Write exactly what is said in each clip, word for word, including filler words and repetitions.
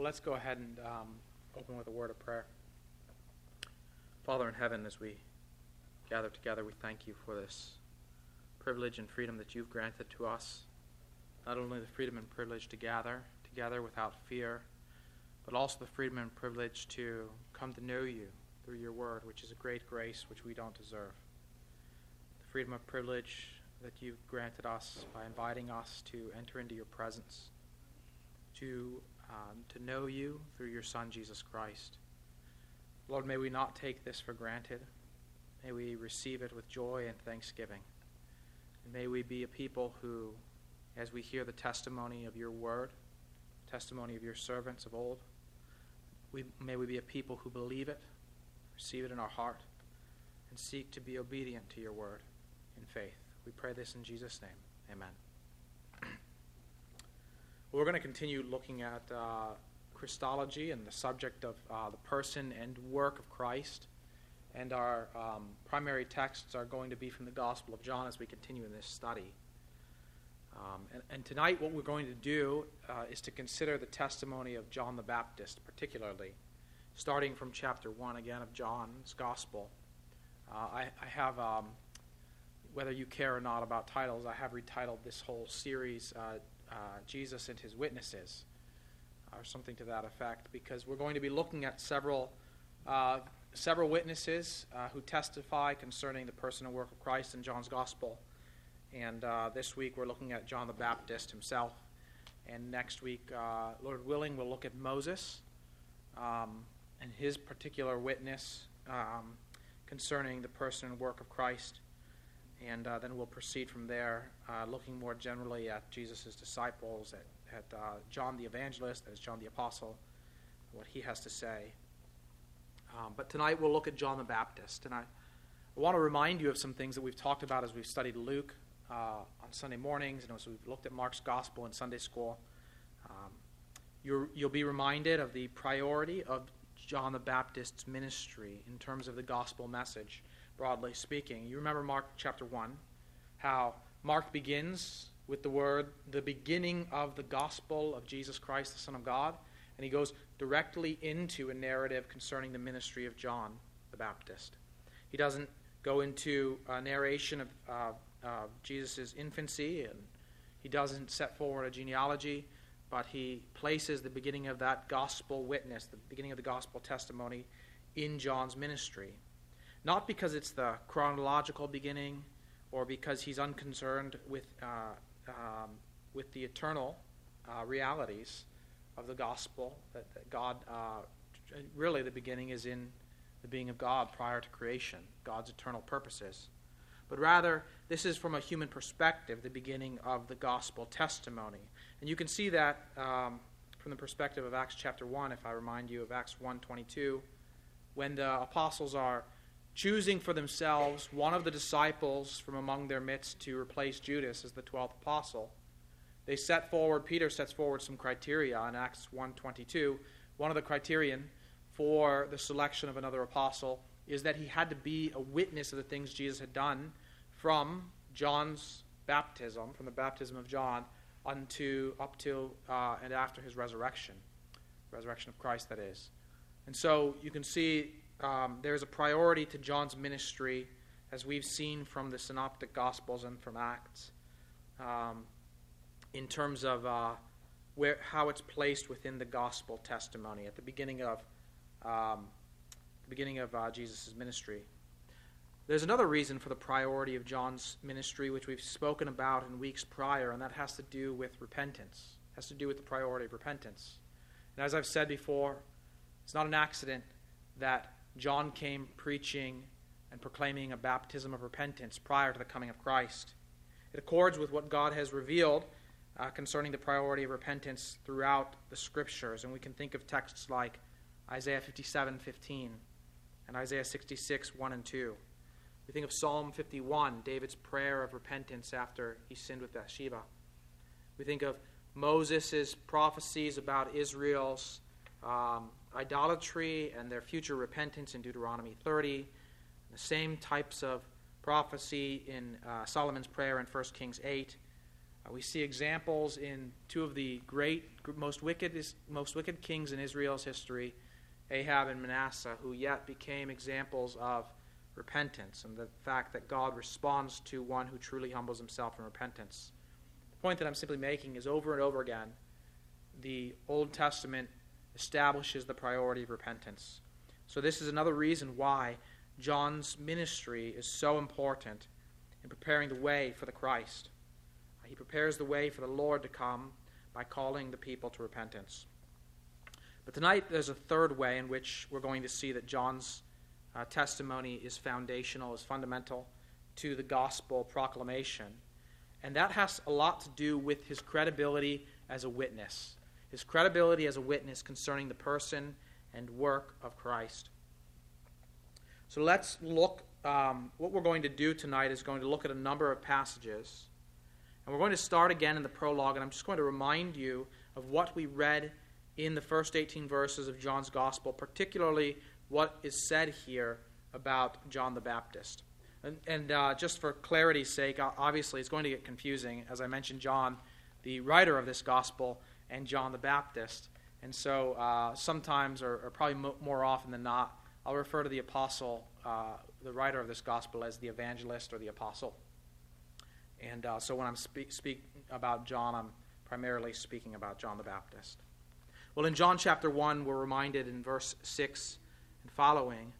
Well, let's go ahead and um, open with a word of prayer. Father in heaven, as we gather together, we thank you for this privilege and freedom that you've granted to us. Not only the freedom and privilege to gather together without fear, but also the freedom and privilege to come to know you through your word, which is a great grace which we don't deserve. The freedom and privilege that you've granted us by inviting us to enter into your presence, to um, to know you through your Son, Jesus Christ. Lord, may we not take this for granted. May we receive it with joy and thanksgiving. And may we be a people who, as we hear the testimony of your word, testimony of your servants of old, we, may we be a people who believe it, receive it in our heart, and seek to be obedient to your word in faith. We pray this in Jesus' name. Amen. We're going to continue looking at uh, Christology and the subject of uh, the person and work of Christ. And our um, primary texts are going to be from the Gospel of John as we continue in this study. Um, and, and tonight what we're going to do uh, is to consider the testimony of John the Baptist particularly, starting from chapter one again of John's Gospel. Uh, I, I have, um, whether you care or not about titles, I have retitled this whole series uh, uh, Jesus and His Witnesses, or something to that effect, because we're going to be looking at several uh, several witnesses uh, who testify concerning the person and work of Christ in John's Gospel. And uh, this week we're looking at John the Baptist himself. And next week, uh, Lord willing, we'll look at Moses um, and his particular witness um, concerning the person and work of Christ. And uh, then we'll proceed from there, uh, looking more generally at Jesus' disciples, at, at uh, John the Evangelist, that is John the Apostle, what he has to say. Um, but tonight we'll look at John the Baptist. And I, I want to remind you of some things that we've talked about as we've studied Luke uh, on Sunday mornings and as we've looked at Mark's Gospel in Sunday school. Um, you're, you'll be reminded of the priority of John the Baptist's ministry in terms of the gospel message, broadly speaking. You remember Mark chapter one, how Mark begins with the word, the beginning of the gospel of Jesus Christ, the Son of God, and he goes directly into a narrative concerning the ministry of John the Baptist. He doesn't go into a narration of uh, uh, Jesus' infancy, and he doesn't set forward a genealogy, but he places the beginning of that gospel witness, the beginning of the gospel testimony, in John's ministry. Not because it's the chronological beginning, or because he's unconcerned with uh, um, with the eternal uh, realities of the gospel, that, that God, uh, really the beginning is in the being of God prior to creation, God's eternal purposes. But rather, this is from a human perspective, the beginning of the gospel testimony. And you can see that um, from the perspective of Acts chapter one, if I remind you of Acts one twenty-two, when the apostles are choosing for themselves one of the disciples from among their midst to replace Judas as the twelfth apostle. They set forward, Peter sets forward some criteria in Acts one twenty-two. One of the criterion for the selection of another apostle is that he had to be a witness of the things Jesus had done from John's baptism, from the baptism of John, unto up to uh, and after his resurrection, resurrection of Christ, that is. And so you can see um, there's a priority to John's ministry, as we've seen from the Synoptic Gospels and from Acts, um, in terms of uh, where how it's placed within the gospel testimony at the beginning of um, the beginning of uh, Jesus' ministry. There's another reason for the priority of John's ministry, which we've spoken about in weeks prior, and that has to do with repentance. It has to do with the priority of repentance. And as I've said before, it's not an accident that John came preaching and proclaiming a baptism of repentance prior to the coming of Christ. It accords with what God has revealed uh, concerning the priority of repentance throughout the Scriptures. And we can think of texts like Isaiah fifty-seven fifteen and Isaiah sixty-six one and two. We think of Psalm fifty-one, David's prayer of repentance after he sinned with Bathsheba. We think of Moses' prophecies about Israel's um, idolatry and their future repentance in Deuteronomy thirty. The same types of prophecy in uh, Solomon's prayer in First Kings eight. Uh, we see examples in two of the great, most wicked, most wicked kings in Israel's history, Ahab and Manasseh, who yet became examples of repentance and the fact that God responds to one who truly humbles himself in repentance. The point that I'm simply making is over and over again, the Old Testament establishes the priority of repentance. So this is another reason why John's ministry is so important in preparing the way for the Christ. He prepares the way for the Lord to come by calling the people to repentance. But tonight there's a third way in which we're going to see that John's uh, testimony is foundational, is fundamental to the gospel proclamation. And that has a lot to do with his credibility as a witness. His credibility as a witness concerning the person and work of Christ. So let's look, um, what we're going to do tonight is going to look at a number of passages. And we're going to start again in the prologue, and I'm just going to remind you of what we read in the first eighteen verses of John's Gospel, particularly what is said here about John the Baptist. And, and uh, just for clarity's sake, obviously it's going to get confusing. As I mentioned, John, the writer of this Gospel, and John the Baptist. And so uh, sometimes, or, or probably mo- more often than not, I'll refer to the apostle, uh, the writer of this Gospel, as the evangelist or the apostle. And uh, so when I speak, speak about John, I'm primarily speaking about John the Baptist. Well, in John chapter one, we're reminded in verse six and following,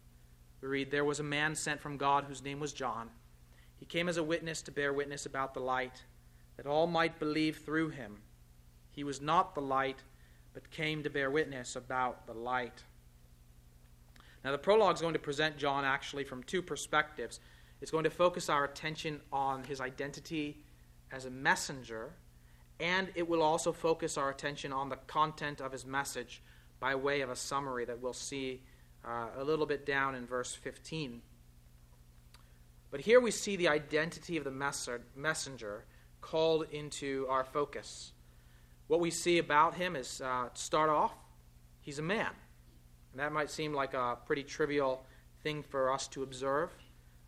we read, "There was a man sent from God whose name was John. He came as a witness to bear witness about the light, that all might believe through him. He was not the light, but came to bear witness about the light." Now, the prologue is going to present John actually from two perspectives. It's going to focus our attention on his identity as a messenger, and it will also focus our attention on the content of his message by way of a summary that we'll see uh, a little bit down in verse fifteen. But here we see the identity of the messer- messenger called into our focus. What we see about him is, uh, to start off, he's a man. And that might seem like a pretty trivial thing for us to observe,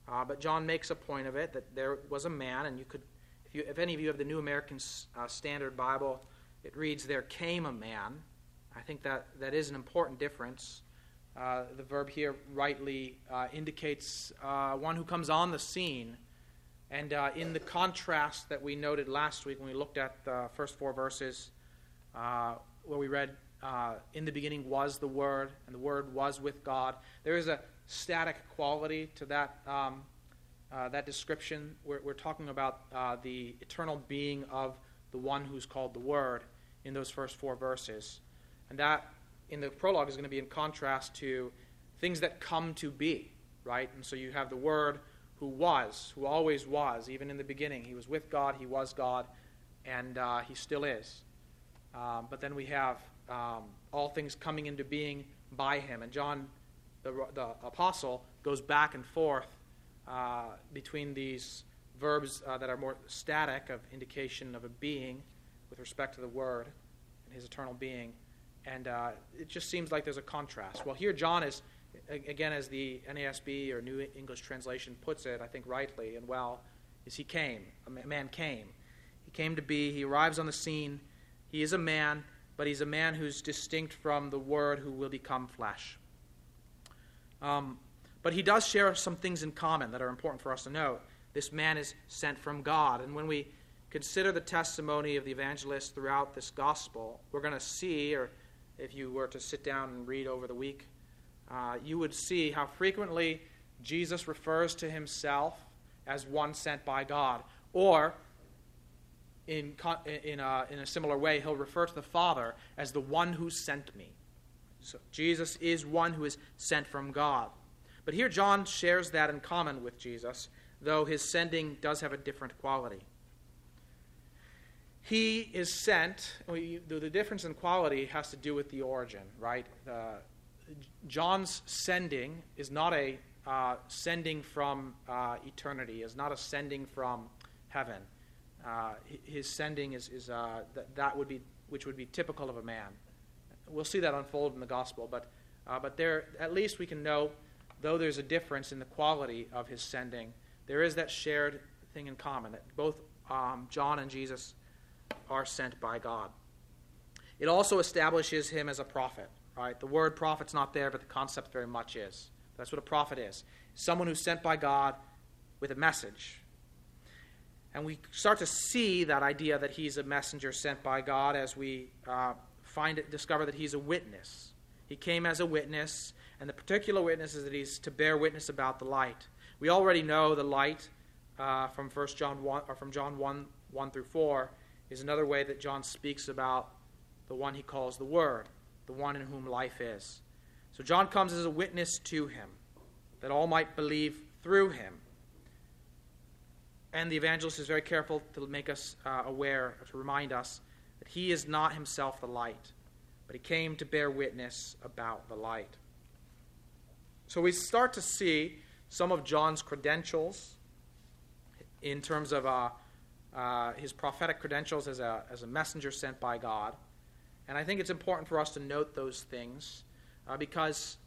uh, but John makes a point of it, that there was a man, and you could, if, you, if any of you have the New American uh, Standard Bible, it reads, "There came a man." I think that, that is an important difference. Uh, the verb here rightly uh, indicates uh, one who comes on the scene. And uh, in the contrast that we noted last week when we looked at the first four verses, uh, where we read, uh, "In the beginning was the Word, and the Word was with God," there is a static quality to that um, uh, that description. We're, we're talking about uh, the eternal being of the one who's called the Word in those first four verses. And that, in the prologue, is going to be in contrast to things that come to be, right? And so you have the Word, who was, who always was, even in the beginning. He was with God, he was God, and uh, he still is. Um, but then we have um, all things coming into being by him. And John, the, the apostle, goes back and forth uh, between these verbs uh, that are more static of indication of a being with respect to the Word and his eternal being. And uh, it just seems like there's a contrast. Well, here John is, again, as the N A S B or New English Translation puts it, I think rightly and well, is he came. A man came. He came to be. He arrives on the scene. He is a man, but he's a man who's distinct from the Word who will become flesh. Um, but he does share some things in common that are important for us to note. This man is sent from God. And when we consider the testimony of the evangelists throughout this gospel, we're going to see, or if you were to sit down and read over the week, Uh, you would see how frequently Jesus refers to himself as one sent by God. Or, in, in, a, in a similar way, he'll refer to the Father as the one who sent me. So Jesus is one who is sent from God. But here John shares that in common with Jesus, though his sending does have a different quality. He is sent. The difference in quality has to do with the origin, right? The John's sending is not a uh, sending from uh, eternity, is not a sending from heaven. Uh, his sending is, is uh, th- that would be which would be typical of a man. We'll see that unfold in the gospel, but uh, but there at least we can know, though there's a difference in the quality of his sending, there is that shared thing in common that both um, John and Jesus are sent by God. It also establishes him as a prophet. Right? The word prophet's not there, but the concept very much is. That's what a prophet is. Someone who's sent by God with a message. And we start to see that idea that he's a messenger sent by God as we uh, find it, discover that he's a witness. He came as a witness, and the particular witness is that he's to bear witness about the light. We already know the light uh, from First John one, or from John one, one through four is another way that John speaks about the one he calls the Word, the one in whom life is. So John comes as a witness to him, that all might believe through him. And the evangelist is very careful to make us uh, aware, to remind us that he is not himself the light, but he came to bear witness about the light. So we start to see some of John's credentials in terms of uh, uh, his prophetic credentials as a, as a messenger sent by God. And I think it's important for us to note those things uh, because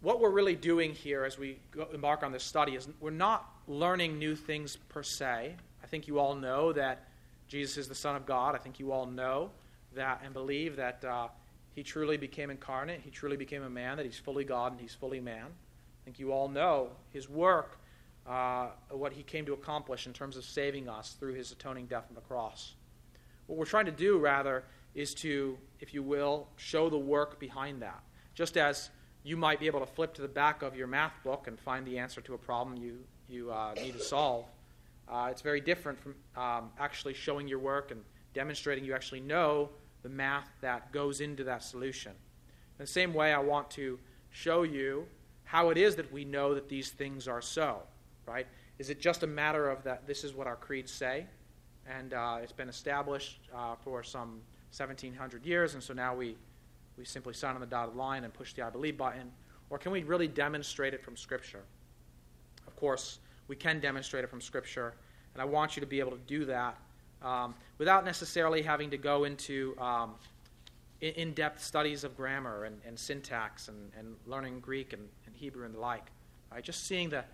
what we're really doing here as we go, embark on this study is we're not learning new things per se. I think you all know that Jesus is the Son of God. I think you all know that and believe that uh, he truly became incarnate. He truly became a man, that he's fully God and he's fully man. I think you all know his work, uh, what he came to accomplish in terms of saving us through his atoning death on the cross. What we're trying to do, rather, is to, if you will, show the work behind that. Just as you might be able to flip to the back of your math book and find the answer to a problem you, you uh, need to solve, uh, it's very different from um, actually showing your work and demonstrating you actually know the math that goes into that solution. In the same way, I want to show you how it is that we know that these things are so, right? Is it just a matter of that this is what our creeds say, and uh, it's been established uh, for some seventeen hundred years, and so now we, we simply sign on the dotted line and push the I believe button? Or can we really demonstrate it from Scripture? Of course, we can demonstrate it from Scripture, and I want you to be able to do that um, without necessarily having to go into um, in-depth studies of grammar and, and syntax and, and learning Greek and, and Hebrew and the like. Right? Just seeing the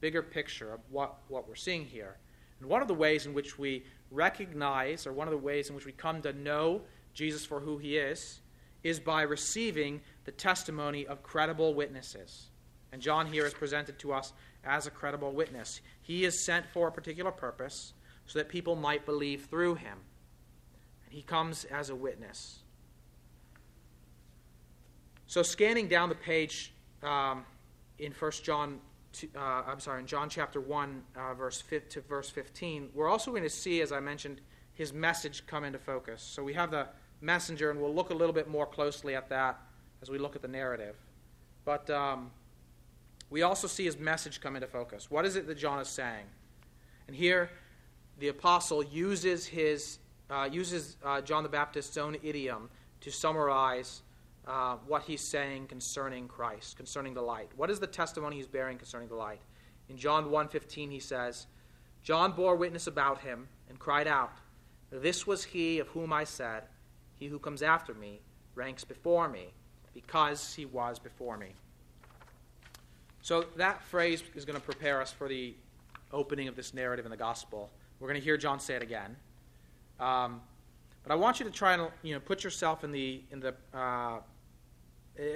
bigger picture of what, what we're seeing here. And one of the ways in which we recognize, or one of the ways in which we come to know Jesus for who he is, is by receiving the testimony of credible witnesses. And John here is presented to us as a credible witness. He is sent for a particular purpose so that people might believe through him. And he comes as a witness. So scanning down the page um, in First John Uh, I'm sorry, in John chapter one, uh, verse five to verse fifteen, we're also going to see, as I mentioned, his message come into focus. So we have the messenger, and we'll look a little bit more closely at that as we look at the narrative. But um, we also see his message come into focus. What is it that John is saying? And here, the apostle uses his uh, uses uh, John the Baptist's own idiom to summarize Uh, what he's saying concerning Christ, concerning the light. What is the testimony he's bearing concerning the light? In John one fifteen, he says, "John bore witness about him and cried out, 'This was he of whom I said, he who comes after me ranks before me, because he was before me.'" So that phrase is going to prepare us for the opening of this narrative in the gospel. We're going to hear John say it again. Um, but I want you to try and, you know, put yourself in the in the uh,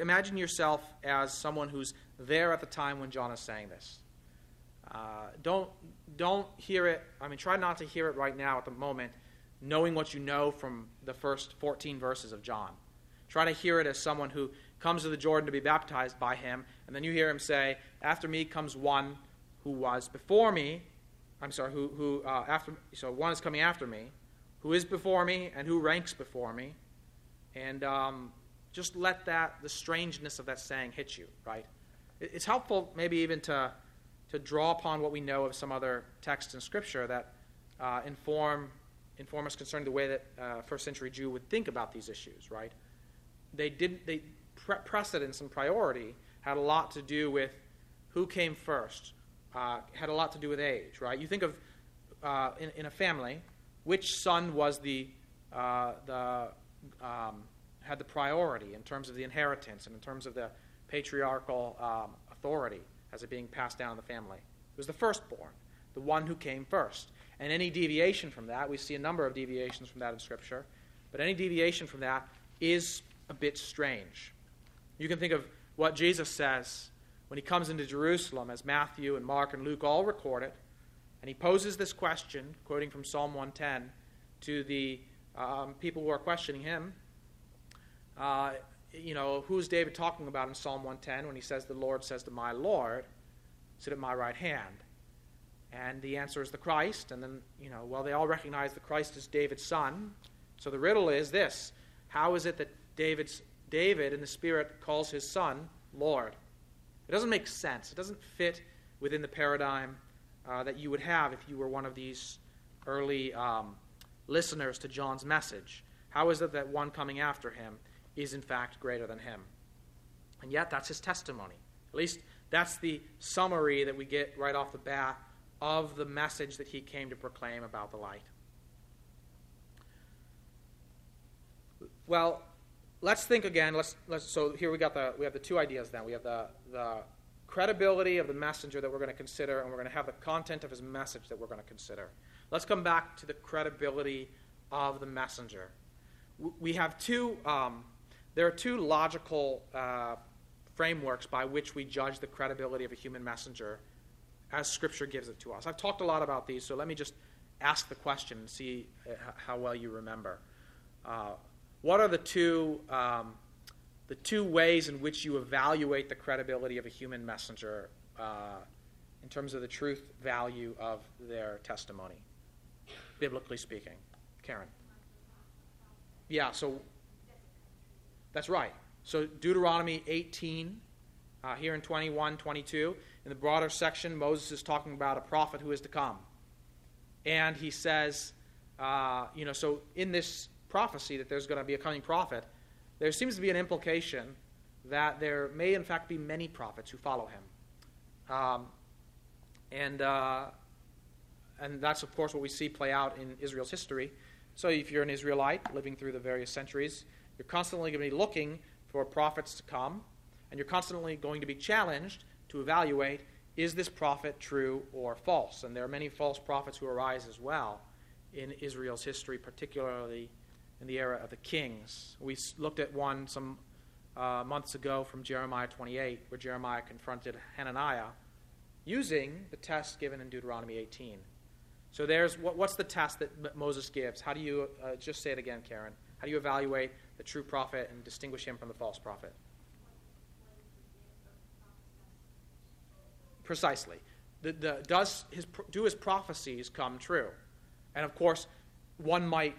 imagine yourself as someone who's there at the time when John is saying this. Uh, don't don't hear it. I mean, try not to hear it right now at the moment, knowing what you know from the first fourteen verses of John. Try to hear it as someone who comes to the Jordan to be baptized by him, and then you hear him say, "After me comes one who was before me." I'm sorry, who who uh, after? So one is coming after me, who is before me, and who ranks before me, and. Um, Just let that, the strangeness of that saying hit you, right? It's helpful maybe even to to draw upon what we know of some other texts in Scripture that uh, inform inform us concerning the way that uh, first century Jew would think about these issues, right? They didn't. They pre- precedence and priority had a lot to do with who came first. Uh, had a lot to do with age, right? You think of uh, in, in a family, which son was the uh, the um, had the priority in terms of the inheritance and in terms of the patriarchal um, authority as it being passed down in the family. It was the firstborn, the one who came first. And any deviation from that, we see a number of deviations from that in Scripture, but any deviation from that is a bit strange. You can think of what Jesus says when he comes into Jerusalem, as Matthew and Mark and Luke all record it, and he poses this question, quoting from Psalm one ten, to the um, people who are questioning him. Uh, you know, who's David talking about in Psalm one ten when he says, the Lord says to my Lord, sit at my right hand? And the answer is the Christ. And then, you know, well, they all recognize the Christ is David's son. So the riddle is this: how is it that David's, David in the Spirit calls his son Lord? It doesn't make sense. It doesn't fit within the paradigm uh, that you would have if you were one of these early um, listeners to John's message. How is it that one coming after him is in fact greater than him? And yet that's his testimony. At least that's the summary that we get right off the bat of the message that he came to proclaim about the light. Well, let's think again. Let's, let's so here we got the we have the two ideas then. We have the the credibility of the messenger that we're going to consider, and we're going to have the content of his message that we're going to consider. Let's come back to the credibility of the messenger. We have two um, there are two logical uh, frameworks by which we judge the credibility of a human messenger as Scripture gives it to us. I've talked a lot about these, so let me just ask the question and see how well you remember. Uh, what are the two um, the two ways in which you evaluate the credibility of a human messenger uh, in terms of the truth value of their testimony, biblically speaking? Karen? Yeah, so that's right. So Deuteronomy eighteen, uh, here in twenty-one, twenty-two, in the broader section, Moses is talking about a prophet who is to come. And he says, uh, you know, so in this prophecy that there's going to be a coming prophet, there seems to be an implication that there may, in fact, be many prophets who follow him. Um, and uh, and that's, of course, what we see play out in Israel's history. So if you're an Israelite living through the various centuries, you're constantly going to be looking for prophets to come, and you're constantly going to be challenged to evaluate, is this prophet true or false? And there are many false prophets who arise as well in Israel's history, particularly in the era of the kings. We looked at one some uh, months ago from Jeremiah twenty-eight, where Jeremiah confronted Hananiah using the test given in Deuteronomy eighteen. So there's what, what's the test that Moses gives? How do you, uh, just say it again, Karen, how do you evaluate the true prophet and distinguish him from the false prophet? Precisely. The, the, does his, do his prophecies come true? And of course, one might,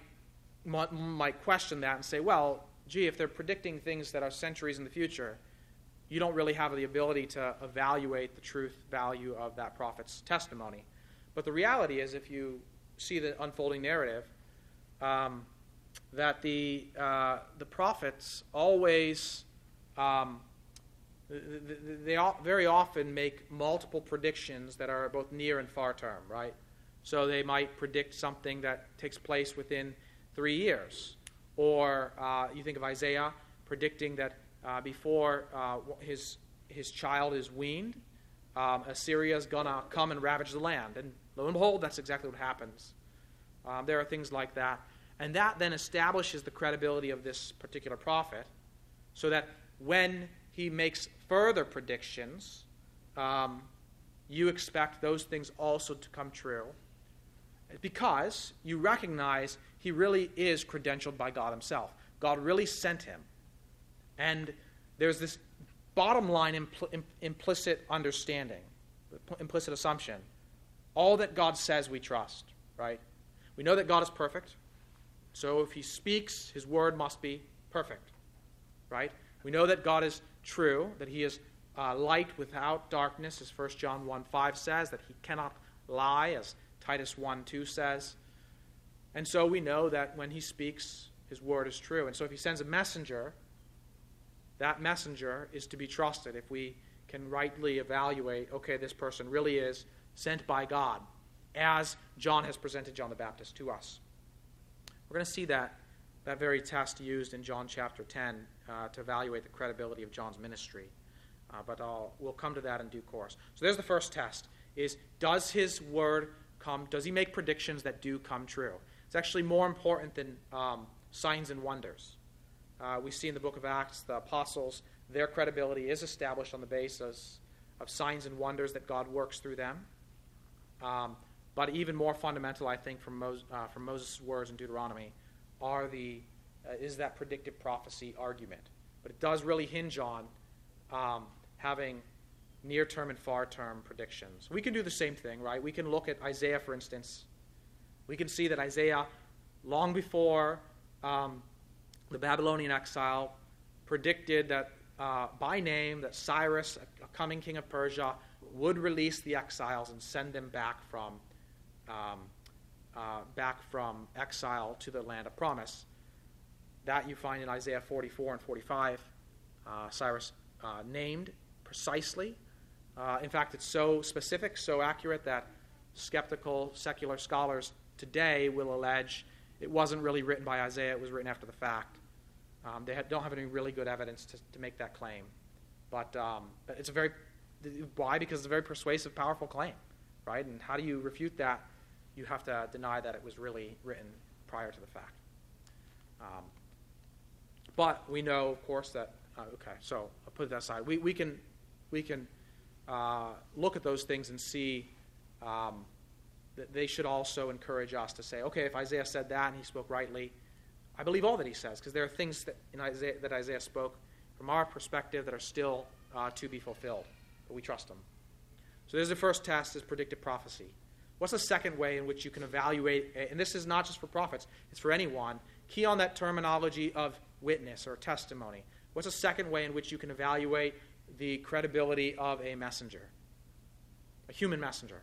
might question that and say, well, gee, if they're predicting things that are centuries in the future, you don't really have the ability to evaluate the truth value of that prophet's testimony. But the reality is, if you see the unfolding narrative, um, that the uh, the prophets always... Um, They very often make multiple predictions that are both near and far term, right? So they might predict something that takes place within three years. Or uh, you think of Isaiah predicting that uh, before uh, his his child is weaned, um, Assyria is going to come and ravage the land. And lo and behold, that's exactly what happens. Um, there are things like that. And that then establishes the credibility of this particular prophet, so that when he makes further predictions, um, you expect those things also to come true, because you recognize he really is credentialed by God himself. God really sent him. And there's this bottom line impl- im- implicit understanding, implicit assumption. All that God says we trust, right? We know that God is perfect, so if he speaks, his word must be perfect, right? We know that God is true, that he is uh, light without darkness, as First John one five says, that he cannot lie, as Titus one two says. And so we know that when he speaks, his word is true. And so if he sends a messenger, that messenger is to be trusted. If we can rightly evaluate, okay, this person really is sent by God, as John has presented John the Baptist to us. We're going to see that that very test used in John chapter ten uh, to evaluate the credibility of John's ministry. Uh, but I'll, we'll come to that in due course. So there's the first test, is does his word come? Does he make predictions that do come true? It's actually more important than um, signs and wonders. Uh, we see in the book of Acts, the apostles, their credibility is established on the basis of signs and wonders that God works through them. Um, but even more fundamental, I think, from, Mos- uh, from Moses' words in Deuteronomy, are the uh, is that predictive prophecy argument. But it does really hinge on um, having near-term and far-term predictions. We can do the same thing, right? We can look at Isaiah, for instance. We can see that Isaiah, long before um, the Babylonian exile, predicted that uh, by name that Cyrus, a, a coming king of Persia, would release the exiles and send them back from um, uh, back from exile to the land of promise. That you find in Isaiah forty-four and forty-five. Uh, Cyrus uh, named precisely. Uh, in fact, it's so specific, so accurate that skeptical secular scholars today will allege it wasn't really written by Isaiah. It was written after the fact. Um, they had, don't have any really good evidence to, to make that claim. But um, it's a very, why? Because it's a very persuasive, powerful claim, right? And how do you refute that? You have to deny that it was really written prior to the fact. Um, but we know, of course, that, uh, okay, so I'll put that aside. We, we can, we can uh, look at those things and see um, that they should also encourage us to say, okay, if Isaiah said that and he spoke rightly, I believe all that he says, because there are things that, in Isaiah, that Isaiah spoke from our perspective that are still uh, to be fulfilled, but we trust him. So there's the first test, is predictive prophecy. What's the second way in which you can evaluate, and this is not just for prophets, it's for anyone, key on that terminology of witness or testimony. What's a second way in which you can evaluate the credibility of a messenger, a human messenger?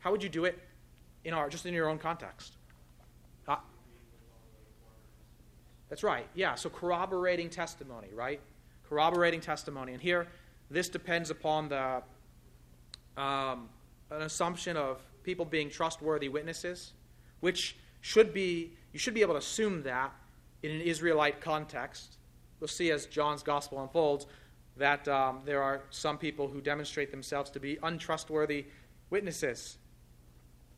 How would you do it in our just in your own context? Uh, that's right. Yeah, so corroborating testimony, right? Corroborating testimony. And here, this depends upon the um, an assumption of people being trustworthy witnesses, which should be, you should be able to assume that in an Israelite context. We'll see as John's gospel unfolds that um, there are some people who demonstrate themselves to be untrustworthy witnesses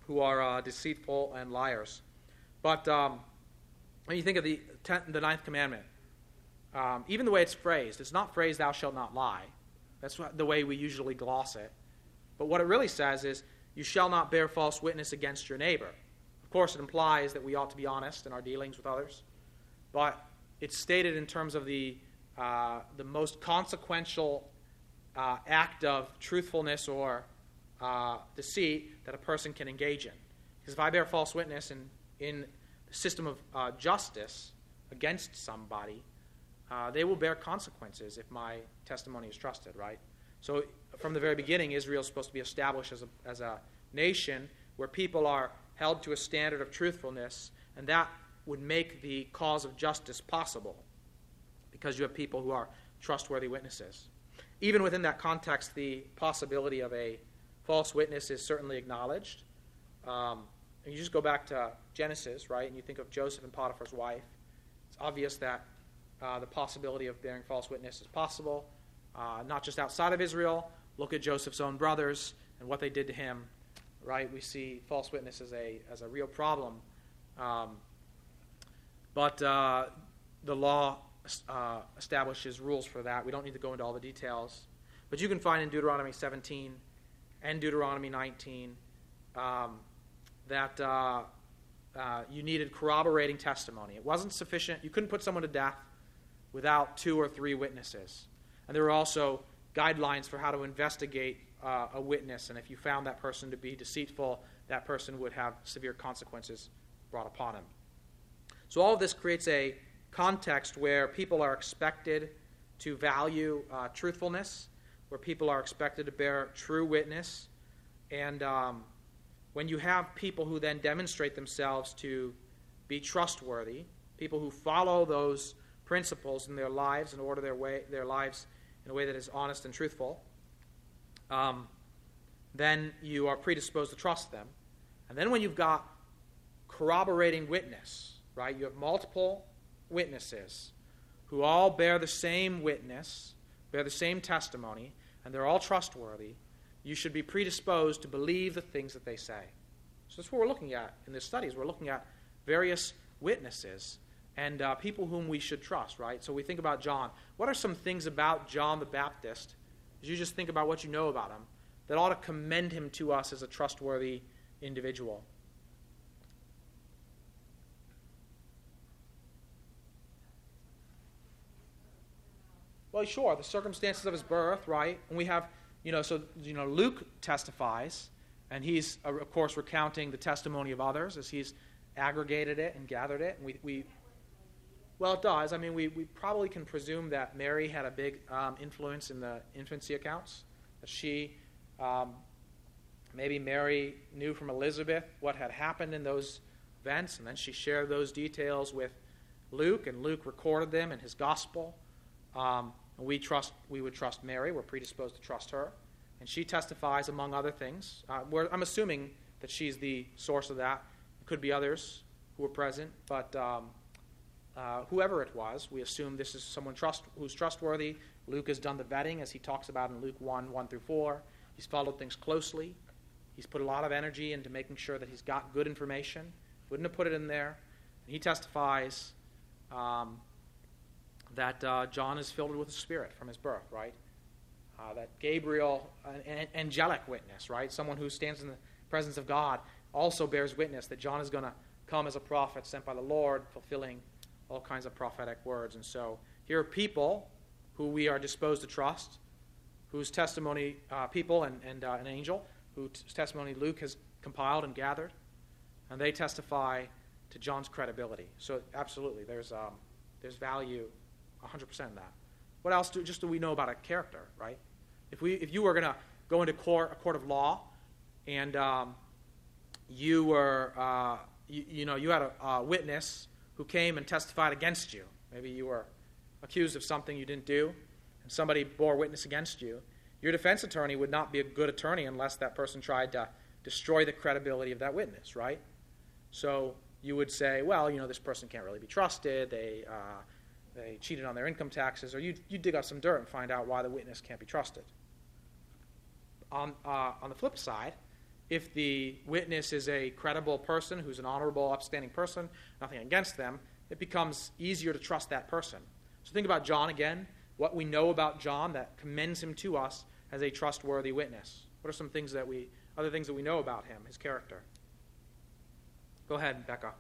who are uh, deceitful and liars. But um, when you think of the tenth and the ninth commandment, um, even the way it's phrased, it's not phrased, thou shalt not lie. That's what, the way we usually gloss it. But what it really says is, you shall not bear false witness against your neighbor. Of course, it implies that we ought to be honest in our dealings with others, but it's stated in terms of the uh, the most consequential uh, act of truthfulness or uh, deceit that a person can engage in. Because if I bear false witness in, in the system of uh, justice against somebody, uh, they will bear consequences if my testimony is trusted, right? So from the very beginning, Israel is supposed to be established as a, as a nation where people are held to a standard of truthfulness, and that would make the cause of justice possible because you have people who are trustworthy witnesses. Even within that context, the possibility of a false witness is certainly acknowledged. Um, and you just go back to Genesis, right, and you think of Joseph and Potiphar's wife. It's obvious that uh, the possibility of bearing false witness is possible. Uh, not just outside of Israel. Look at Joseph's own brothers and what they did to him, right? We see false witness as a, as a real problem. Um, but uh, the law uh, establishes rules for that. We don't need to go into all the details. But you can find in Deuteronomy seventeen and Deuteronomy nineteen um, that uh, uh, you needed corroborating testimony. It wasn't sufficient. You couldn't put someone to death without two or three witnesses. And there were also guidelines for how to investigate uh, a witness. And if you found that person to be deceitful, that person would have severe consequences brought upon him. So all of this creates a context where people are expected to value uh, truthfulness, where people are expected to bear true witness. And um, when you have people who then demonstrate themselves to be trustworthy, people who follow those principles in their lives and order their way their lives in a way that is honest and truthful, um, then you are predisposed to trust them. And then when you've got corroborating witness, right, you have multiple witnesses who all bear the same witness, bear the same testimony, and they're all trustworthy, you should be predisposed to believe the things that they say. So that's what we're looking at in this study. Is we're looking at various witnesses and uh, people whom we should trust, right? So we think about John. What are some things about John the Baptist, as you just think about what you know about him, that ought to commend him to us as a trustworthy individual? Well, sure, the circumstances of his birth, right? And we have, you know, so, you know, Luke testifies, and he's, of course, recounting the testimony of others as he's aggregated it and gathered it. And we, we well, it does. I mean, we, we probably can presume that Mary had a big um, influence in the infancy accounts. That she, um, maybe Mary knew from Elizabeth what had happened in those events, and then she shared those details with Luke, and Luke recorded them in his gospel. Um, we trust. We would trust Mary. We're predisposed to trust her, and she testifies among other things. Uh, we're, I'm assuming that she's the source of that. It could be others who were present, but um, uh, whoever it was, we assume this is someone trust who's trustworthy. Luke has done the vetting, as he talks about in Luke one, one through four. He's followed things closely. He's put a lot of energy into making sure that he's got good information. Wouldn't have put it in there. And he testifies. Um, that uh, John is filled with the Spirit from his birth, right? Uh, that Gabriel, an, an angelic witness, right? Someone who stands in the presence of God also bears witness that John is going to come as a prophet sent by the Lord, fulfilling all kinds of prophetic words. And so here are people who we are disposed to trust, whose testimony, uh, people and, and uh, an angel, whose testimony Luke has compiled and gathered, and they testify to John's credibility. So absolutely, there's um, there's value one hundred percent of that. What else do just do we know about a character, right? If we if you were going to go into court, a court of law, and um, you were uh, you, you know you had a, a witness who came and testified against you. Maybe you were accused of something you didn't do, and somebody bore witness against you. Your defense attorney would not be a good attorney unless that person tried to destroy the credibility of that witness, right? So you would say, well, you know, this person can't really be trusted. They uh, They cheated on their income taxes, or you you dig up some dirt and find out why the witness can't be trusted. On uh, on the flip side, if the witness is a credible person who's an honorable, upstanding person, nothing against them, it becomes easier to trust that person. So think about John again, what we know about John that commends him to us as a trustworthy witness. What are some things that we, other things that we know about him, his character? Go ahead, Becca.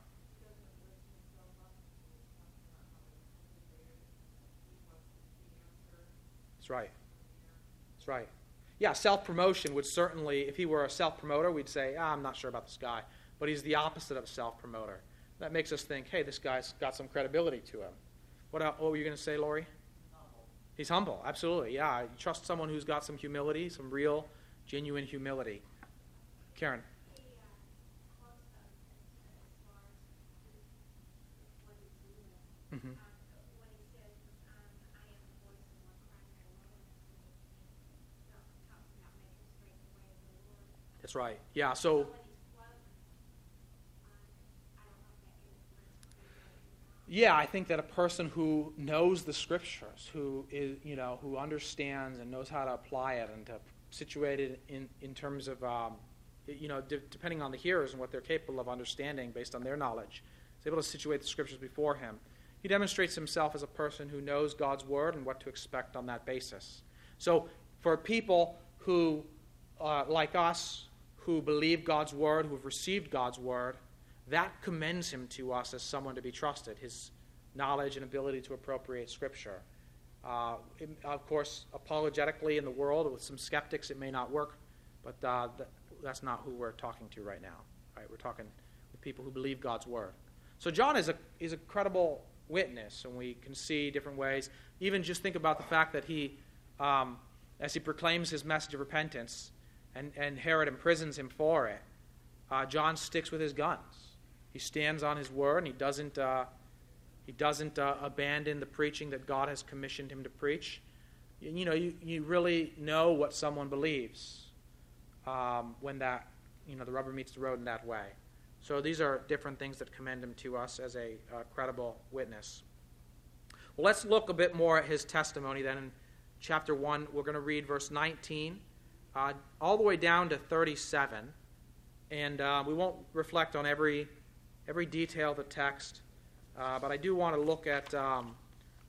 Right. That's right. Yeah, self-promotion would certainly, if he were a self-promoter, we'd say, ah, I'm not sure about this guy. But he's the opposite of a self-promoter. That makes us think, hey, this guy's got some credibility to him. What, else, what were you going to say, Lori? Humble. He's humble, absolutely. Yeah, you trust someone who's got some humility, some real, genuine humility. Karen. Mm-hmm. That's right. Yeah, so yeah, I think that a person who knows the scriptures, who is, you know, who understands and knows how to apply it and to situate it in, in terms of, um, you know, de- depending on the hearers and what they're capable of understanding based on their knowledge, is able to situate the scriptures before him. He demonstrates himself as a person who knows God's word and what to expect on that basis. So for people who, uh, like us, who believe God's word, who have received God's word, that commends him to us as someone to be trusted, his knowledge and ability to appropriate Scripture. Uh, it, of course, apologetically in the world, with some skeptics, it may not work, but uh, th- that's not who we're talking to right now. Right? We're talking with people who believe God's word. So John is a is a credible witness, and we can see different ways. Even just think about the fact that he, um, as he proclaims his message of repentance, And, and Herod imprisons him for it, uh, John sticks with his guns. He stands on his word, and he doesn't uh, he doesn't uh, abandon the preaching that God has commissioned him to preach. You, you know, you, you really know what someone believes um, when that, you know, the rubber meets the road in that way. So these are different things that commend him to us as a uh, credible witness. Well, let's look a bit more at his testimony then. In chapter one, we're going to read verse nineteen uh, all the way down to thirty-seven. And uh, we won't reflect on every every detail of the text, uh, but I do want to look at um,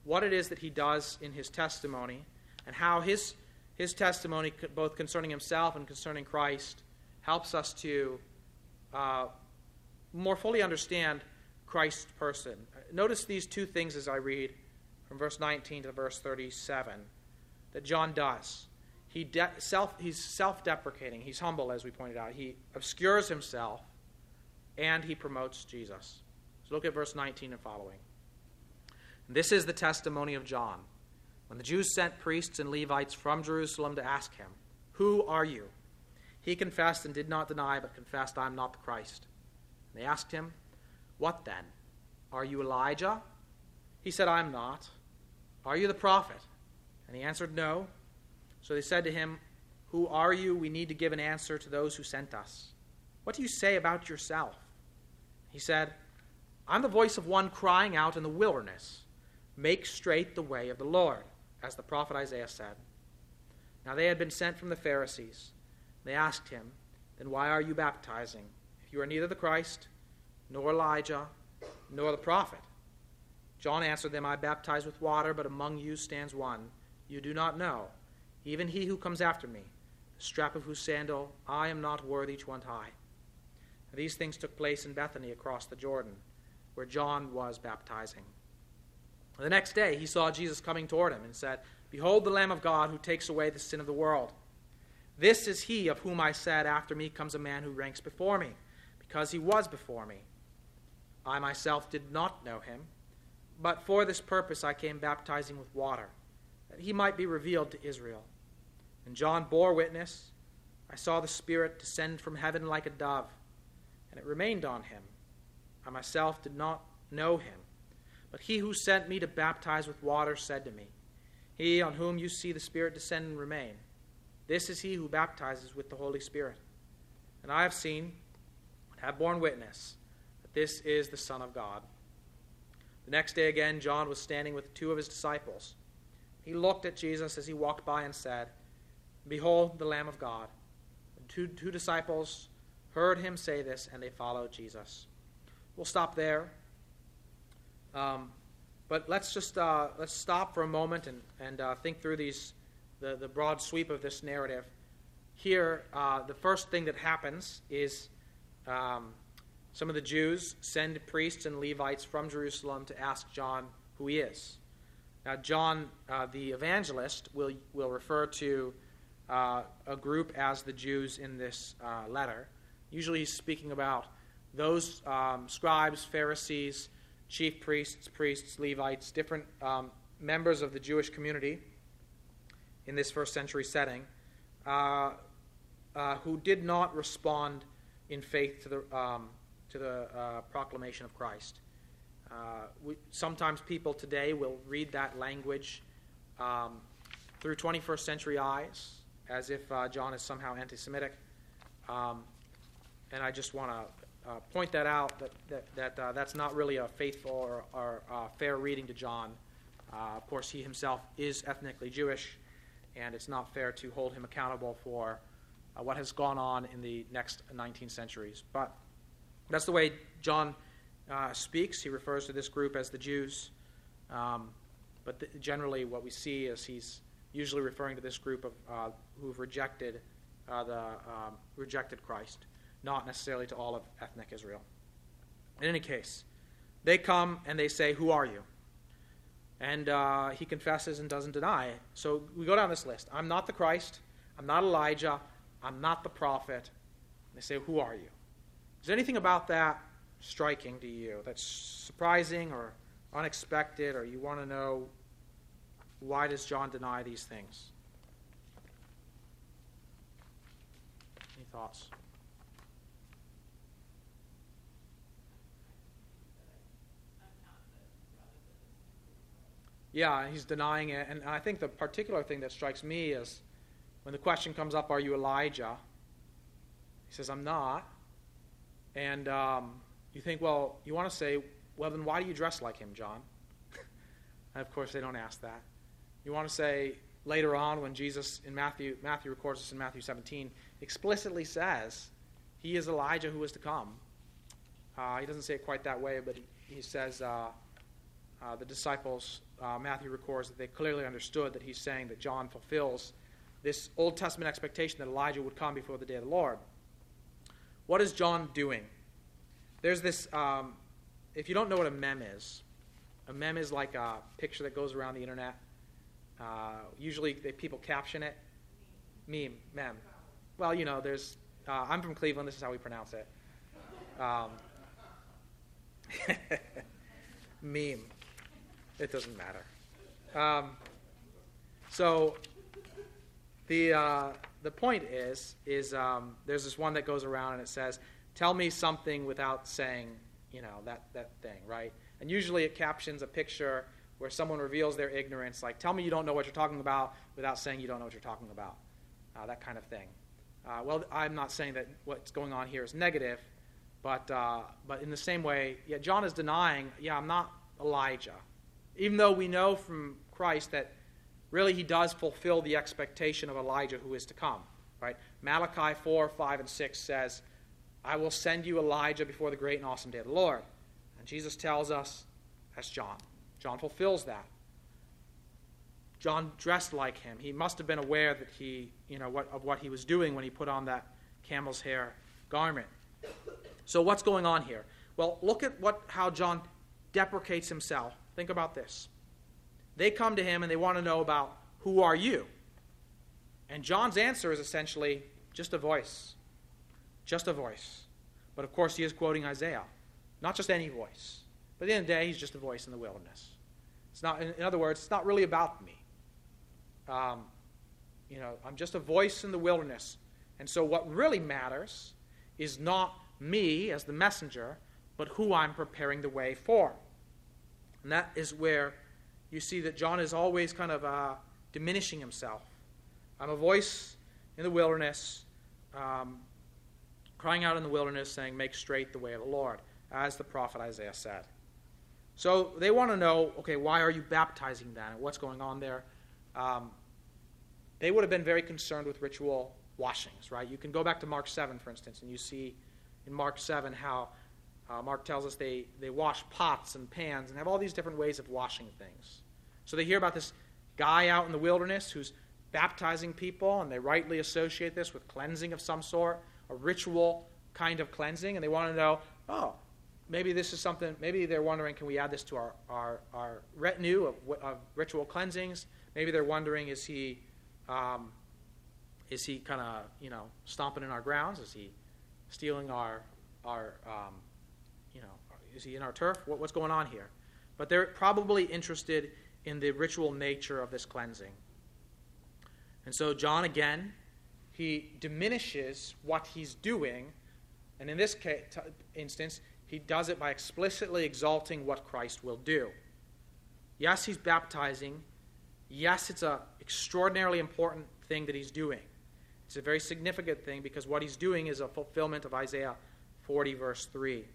what it is that he does in his testimony and how his his testimony, both concerning himself and concerning Christ, helps us to uh, more fully understand Christ's person. Notice these two things as I read from verse nineteen to verse thirty-seven that John does. He de- self, he's self-deprecating. He's humble, as we pointed out. He obscures himself, and he promotes Jesus. So look at verse nineteen and following. This is the testimony of John. When the Jews sent priests and Levites from Jerusalem to ask him, "Who are you?" He confessed and did not deny, but confessed, "I am not the Christ." And they asked him, "What then? Are you Elijah?" He said, "I am not." "Are you the prophet?" And he answered, "No." So they said to him, "Who are you? We need to give an answer to those who sent us. What do you say about yourself?" He said, "I'm the voice of one crying out in the wilderness, 'Make straight the way of the Lord,' as the prophet Isaiah said." Now they had been sent from the Pharisees. They asked him, "Then why are you baptizing, if you are neither the Christ, nor Elijah, nor the prophet?" John answered them, "I baptize with water, but among you stands one you do not know, even he who comes after me, the strap of whose sandal I am not worthy to untie." And these things took place in Bethany across the Jordan, where John was baptizing. The next day he saw Jesus coming toward him and said, "Behold the Lamb of God who takes away the sin of the world. This is he of whom I said, 'After me comes a man who ranks before me, because he was before me.' I myself did not know him, but for this purpose I came baptizing with water, that he might be revealed to Israel." And John bore witness, "I saw the Spirit descend from heaven like a dove, and it remained on him. I myself did not know him, but he who sent me to baptize with water said to me, 'He on whom you see the Spirit descend and remain, this is he who baptizes with the Holy Spirit.' And I have seen and have borne witness that this is the Son of God." The next day again, John was standing with two of his disciples. He looked at Jesus as he walked by and said, "Behold the Lamb of God." The two, two disciples heard him say this, and they followed Jesus. We'll stop there. Um, but let's just uh, let's stop for a moment and, and uh, think through these the, the broad sweep of this narrative. Here, uh, the first thing that happens is um, some of the Jews send priests and Levites from Jerusalem to ask John who he is. Now, John, uh, the evangelist, will will refer to uh, a group as the Jews in this uh, letter. Usually he's speaking about those um, scribes, Pharisees, chief priests, priests, Levites, different um, members of the Jewish community in this first century setting uh, uh, who did not respond in faith to the, um, to the uh, proclamation of Christ. Uh, we, sometimes people today will read that language um, through twenty-first century eyes as if uh, John is somehow anti-Semitic. Um, and I just want to uh, point that out, that that, that uh, that's not really a faithful or, or uh, fair reading to John. Uh, of course, he himself is ethnically Jewish, and it's not fair to hold him accountable for uh, what has gone on in the next nineteen centuries. But that's the way John Uh, speaks. He refers to this group as the Jews, um, but th- generally what we see is he's usually referring to this group of uh, who've rejected uh, the um, rejected Christ, not necessarily to all of ethnic Israel. In any case, they come and they say, "Who are you?" And uh, he confesses and doesn't deny. So we go down this list. "I'm not the Christ. I'm not Elijah. I'm not the prophet." And they say, "Who are you?" Is there anything about that striking to you, that's surprising or unexpected, or you want to know, why does John deny these things? Any thoughts? Yeah, he's denying it, and I think the particular thing that strikes me is when the question comes up, "Are you Elijah?" He says, "I'm not," and um you think, well, you want to say, "Well, then why do you dress like him, John?" And of course, they don't ask that. You want to say, Later on, when Jesus in Matthew, Matthew records this in Matthew seventeen, explicitly says he is Elijah who is to come. Uh, he doesn't say it quite that way, but he, he says uh, uh, the disciples, uh, Matthew records that they clearly understood that he's saying that John fulfills this Old Testament expectation that Elijah would come before the day of the Lord. What is John doing? There's this, um, if you don't know what a meme is, a meme is like a picture that goes around the internet. Uh, usually they, people caption it. Meme, meme. Well, you know, there's, uh, I'm from Cleveland, this is how we pronounce it. Um, meme. It doesn't matter. Um, so the uh, the point is, is um, there's this one that goes around and it says, tell me something without saying, you know, that, that thing, right? And usually it captions a picture where someone reveals their ignorance, like, tell me you don't know what you're talking about without saying you don't know what you're talking about, uh, that kind of thing. Uh, well, I'm not saying that what's going on here is negative, but uh, but in the same way, yeah, John is denying, yeah, I'm not Elijah. Even though we know from Christ that really he does fulfill the expectation of Elijah who is to come, right? Malachi four, five, and six says, I will send you Elijah before the great and awesome day of the Lord. And Jesus tells us, that's John. John fulfills that. John dressed like him. He must have been aware that he, you know, what, of what he was doing when he put on that camel's hair garment. So what's going on here? Well, look at what how John deprecates himself. Think about this. They come to him and they want to know about, who are you? And John's answer is essentially just a voice. Just a voice. But of course he is quoting Isaiah. Not just any voice. But at the end of the day, he's just a voice in the wilderness. It's not, in other words, it's not really about me. Um, you know, I'm just a voice in the wilderness. And so what really matters is not me as the messenger, but who I'm preparing the way for. And that is where you see that John is always kind of uh, diminishing himself. I'm a voice in the wilderness, um, crying out in the wilderness, saying, make straight the way of the Lord, as the prophet Isaiah said. So they want to know, okay, why are you baptizing then? What's going on there? Um, they would have been very concerned with ritual washings, right? You can go back to Mark seven, for instance, and you see in Mark seven how uh, Mark tells us they, they wash pots and pans and have all these different ways of washing things. So they hear about this guy out in the wilderness who's baptizing people, and they rightly associate this with cleansing of some sort, a ritual kind of cleansing, and they want to know, oh, maybe this is something, maybe they're wondering, can we add this to our, our, our retinue of, of ritual cleansings? Maybe they're wondering, is he um, is he kind of, you know, stomping in our grounds? Is he stealing our, our um, you know, is he in our turf? What, what's going on here? But they're probably interested in the ritual nature of this cleansing. And so John, again, he diminishes what he's doing. And in this case, t- instance, he does it by explicitly exalting what Christ will do. Yes, he's baptizing. Yes, it's an extraordinarily important thing that he's doing. It's a very significant thing because what he's doing is a fulfillment of Isaiah forty, verse three.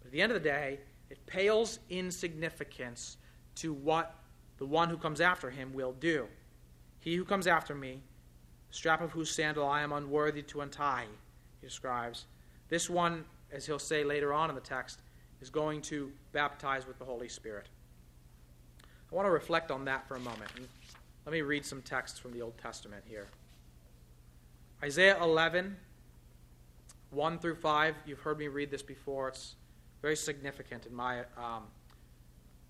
But at the end of the day, it pales in significance to what the one who comes after him will do. He who comes after me, the strap of whose sandal I am unworthy to untie, he describes. This one, as he'll say later on in the text, is going to baptize with the Holy Spirit. I want to reflect on that for a moment. Let me read some texts from the Old Testament here. Isaiah eleven, one through five. You've heard me read this before. It's very significant in my, um,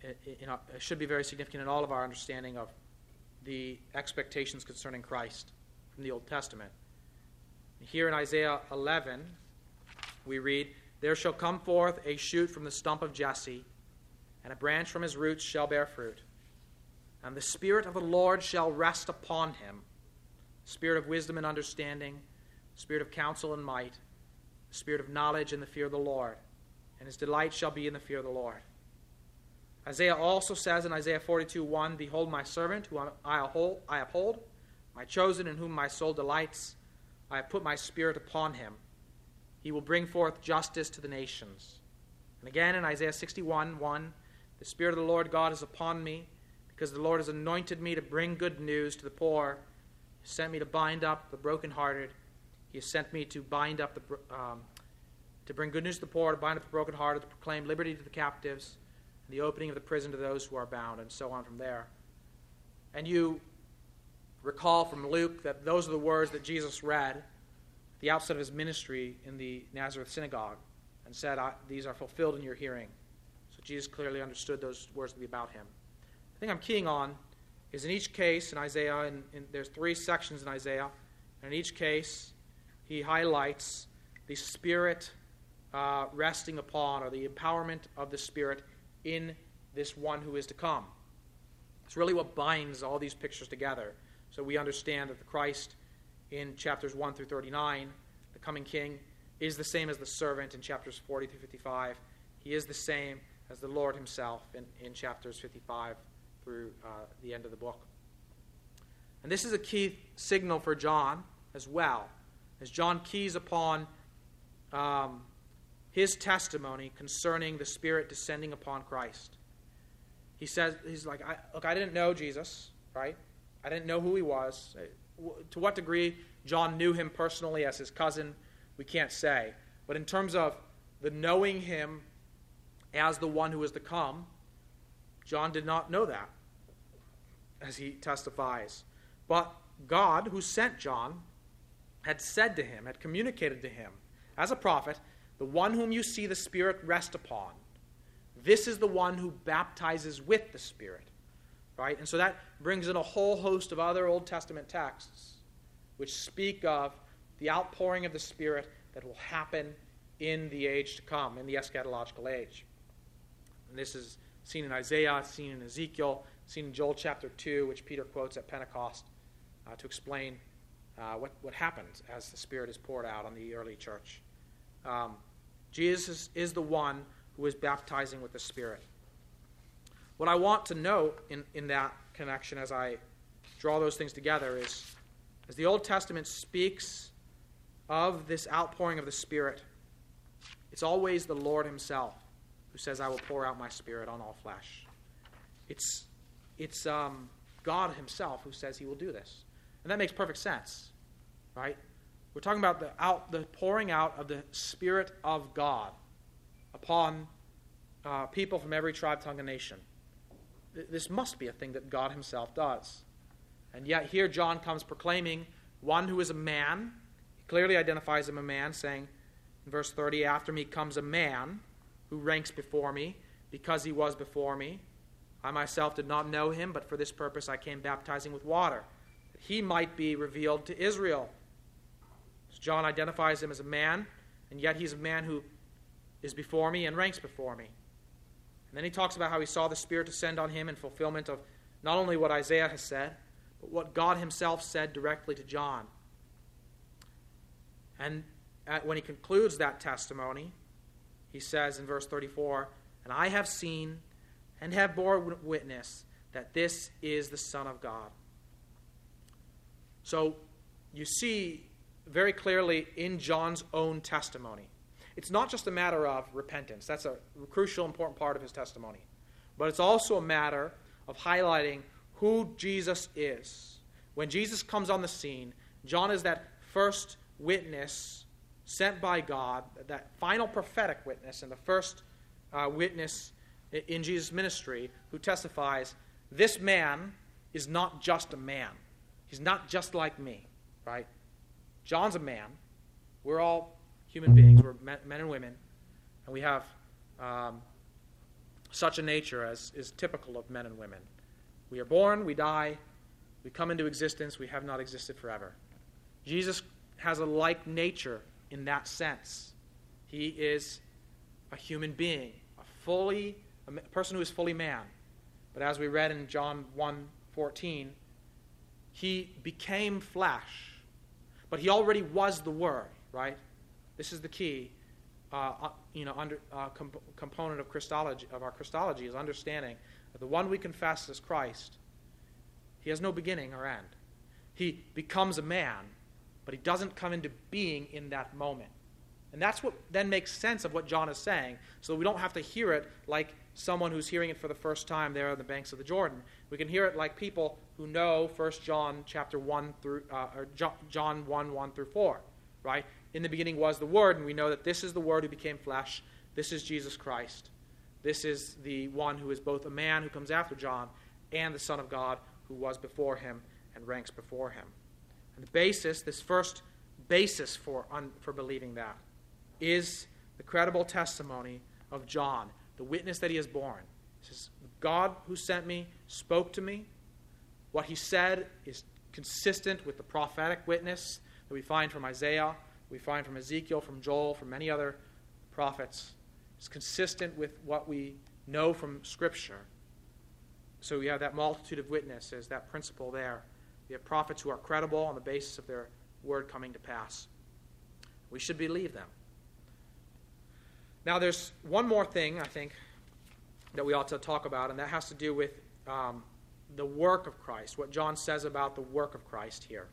it, it, it should be very significant in all of our understanding of the expectations concerning Christ from the Old Testament. Here in Isaiah eleven, we read, there shall come forth a shoot from the stump of Jesse, and a branch from his roots shall bear fruit. And the Spirit of the Lord shall rest upon him, the Spirit of wisdom and understanding, the Spirit of counsel and might, the Spirit of knowledge and the fear of the Lord. And his delight shall be in the fear of the Lord. Isaiah also says in Isaiah forty-two, one, behold my servant, whom I uphold, my chosen, in whom my soul delights. I have put my Spirit upon him. He will bring forth justice to the nations. And again in Isaiah sixty-one, one, the Spirit of the Lord God is upon me because the Lord has anointed me to bring good news to the poor. He sent me to bind up the brokenhearted. He has sent me to bind up the um, to bring good news to the poor, to bind up the brokenhearted, to proclaim liberty to the captives, and the opening of the prison to those who are bound, and so on from there. And you recall from Luke that those are the words that Jesus read at the outset of his ministry in the Nazareth synagogue and said, these are fulfilled in your hearing. So Jesus clearly understood those words to be about him. The thing I'm keying on is in each case in Isaiah, and there's three sections in Isaiah, and in each case he highlights the Spirit uh, resting upon, or the empowerment of the Spirit in this one who is to come. It's really what binds all these pictures together. So we understand that the Christ in chapters one through thirty-nine, the coming king, is the same as the servant in chapters forty through fifty-five. He is the same as the Lord himself in, in chapters fifty-five through uh, the end of the book. And this is a key signal for John as well, as John keys upon um, his testimony concerning the Spirit descending upon Christ. He says, he's like, I, look, I didn't know Jesus, right? I didn't know who he was. To what degree John knew him personally as his cousin, we can't say. But in terms of the knowing him as the one who is to come, John did not know that, as he testifies. But God, who sent John, had said to him, had communicated to him, as a prophet, the one whom you see the Spirit rest upon, this is the one who baptizes with the Spirit. Right? And so that brings in a whole host of other Old Testament texts which speak of the outpouring of the Spirit that will happen in the age to come, in the eschatological age. And this is seen in Isaiah, seen in Ezekiel, seen in Joel chapter two, which Peter quotes at Pentecost uh, to explain uh, what, what happens as the Spirit is poured out on the early church. Um, Jesus is, is the one who is baptizing with the Spirit. What I want to note in, in that connection as I draw those things together is, as the Old Testament speaks of this outpouring of the Spirit, it's always the Lord himself who says, I will pour out my Spirit on all flesh. It's, it's um, God himself who says he will do this. And that makes perfect sense, right? We're talking about the, out, the pouring out of the Spirit of God upon uh, people from every tribe, tongue, and nation. This must be a thing that God himself does. And yet here John comes proclaiming one who is a man. He clearly identifies him a man, saying in verse thirty, after me comes a man who ranks before me because he was before me. I myself did not know him, but for this purpose I came baptizing with water, that he might be revealed to Israel. So John identifies him as a man, and yet he's a man who is before me and ranks before me. And then he talks about how he saw the Spirit descend on him in fulfillment of not only what Isaiah has said, but what God himself said directly to John. And at, when he concludes that testimony, he says in verse thirty-four, and I have seen and have borne witness that this is the Son of God. So you see very clearly in John's own testimony, it's not just a matter of repentance. That's a crucial, important part of his testimony. But it's also a matter of highlighting who Jesus is. When Jesus comes on the scene, John is that first witness sent by God, that final prophetic witness, and the first uh, witness in Jesus' ministry who testifies, this man is not just a man. He's not just like me, right? John's a man. We're all human beings, we're men and women, and we have um, such a nature as is typical of men and women. We are born, we die, we come into existence, we have not existed forever. Jesus has a like nature in that sense. He is a human being, a fully a person who is fully man. But as we read in John one fourteen, he became flesh, but he already was the Word, right? This is the key, uh, you know, under, uh, comp- component of Christology, of our Christology, is understanding that the one we confess as Christ, he has no beginning or end. He becomes a man, but he doesn't come into being in that moment. And that's what then makes sense of what John is saying, so we don't have to hear it like someone who's hearing it for the first time there on the banks of the Jordan. We can hear it like people who know First John chapter one through, uh, or John one, one through four, right? In the beginning was the Word, and we know that this is the Word who became flesh. This is Jesus Christ. This is the one who is both a man who comes after John and the Son of God who was before him and ranks before him. And the basis, this first basis for, un, for believing that is the credible testimony of John, the witness that he has borne. He says, God who sent me spoke to me. What he said is consistent with the prophetic witness that we find from Isaiah, we find from Ezekiel, from Joel, from many other prophets. It's consistent with what we know from Scripture. So we have that multitude of witnesses, that principle there. We have prophets who are credible on the basis of their word coming to pass. We should believe them. Now, there's one more thing, I think, that we ought to talk about, and that has to do with um, the work of Christ, what John says about the work of Christ here.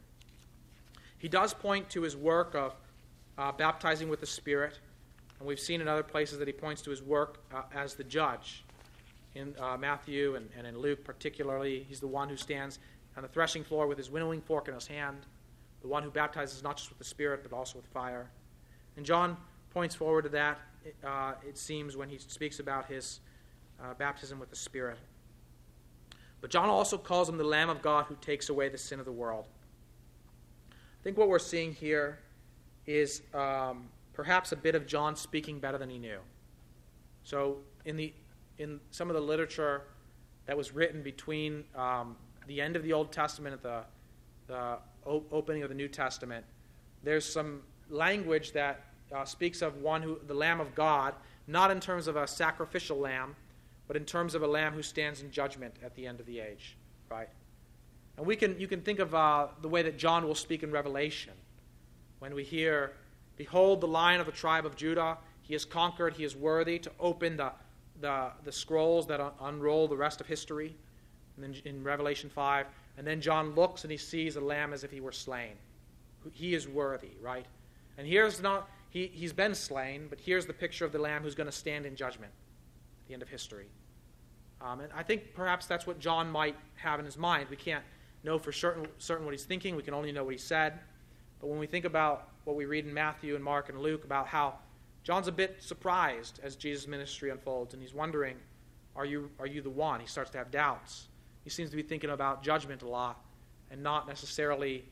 He does point to his work of uh, baptizing with the Spirit, and we've seen in other places that he points to his work uh, as the judge. In uh, Matthew and, and in Luke particularly, he's the one who stands on the threshing floor with his winnowing fork in his hand, the one who baptizes not just with the Spirit but also with fire. And John points forward to that, Uh, it seems, when he speaks about his uh, baptism with the Spirit. But John also calls him the Lamb of God who takes away the sin of the world. I think what we're seeing here is um, perhaps a bit of John speaking better than he knew. So in the in some of the literature that was written between um, the end of the Old Testament and the, the o- opening of the New Testament, there's some language that Uh, speaks of one who, the Lamb of God, not in terms of a sacrificial lamb, but in terms of a lamb who stands in judgment at the end of the age, right? And we can you can think of uh, the way that John will speak in Revelation, when we hear, "Behold, the Lion of the tribe of Judah, he is conquered, he is worthy to open the the, the scrolls that un- unroll the rest of history." And then in Revelation five, and then John looks and he sees a lamb as if he were slain. He is worthy, right? And here's not. He, he's been slain, but here's the picture of the Lamb who's going to stand in judgment at the end of history. Um, and I think perhaps that's what John might have in his mind. We can't know for certain, certain what he's thinking. We can only know what he said. But when we think about what we read in Matthew and Mark and Luke about how John's a bit surprised as Jesus' ministry unfolds, and he's wondering, are you, are you the one? He starts to have doubts. He seems to be thinking about judgment a lot and not necessarily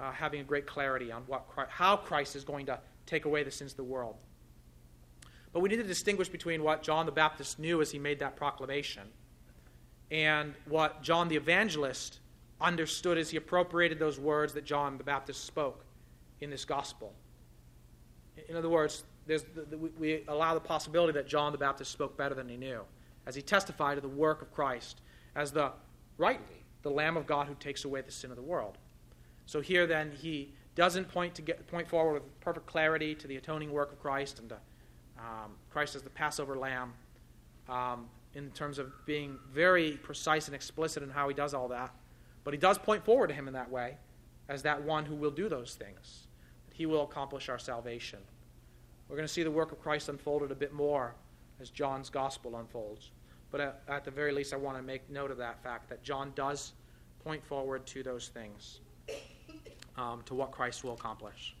uh, having a great clarity on what Christ, how Christ is going to take away the sins of the world. But we need to distinguish between what John the Baptist knew as he made that proclamation and what John the Evangelist understood as he appropriated those words that John the Baptist spoke in this gospel. In other words, there's the, the, we allow the possibility that John the Baptist spoke better than he knew as he testified to the work of Christ as the, rightly, the Lamb of God who takes away the sin of the world. So here then he doesn't point to get, point forward with perfect clarity to the atoning work of Christ and to, um, Christ as the Passover lamb um, in terms of being very precise and explicit in how he does all that. But he does point forward to him in that way as that one who will do those things, that he will accomplish our salvation. We're going to see the work of Christ unfolded a bit more as John's gospel unfolds. But at, at the very least, I want to make note of that fact that John does point forward to those things. Um, to what Christ will accomplish.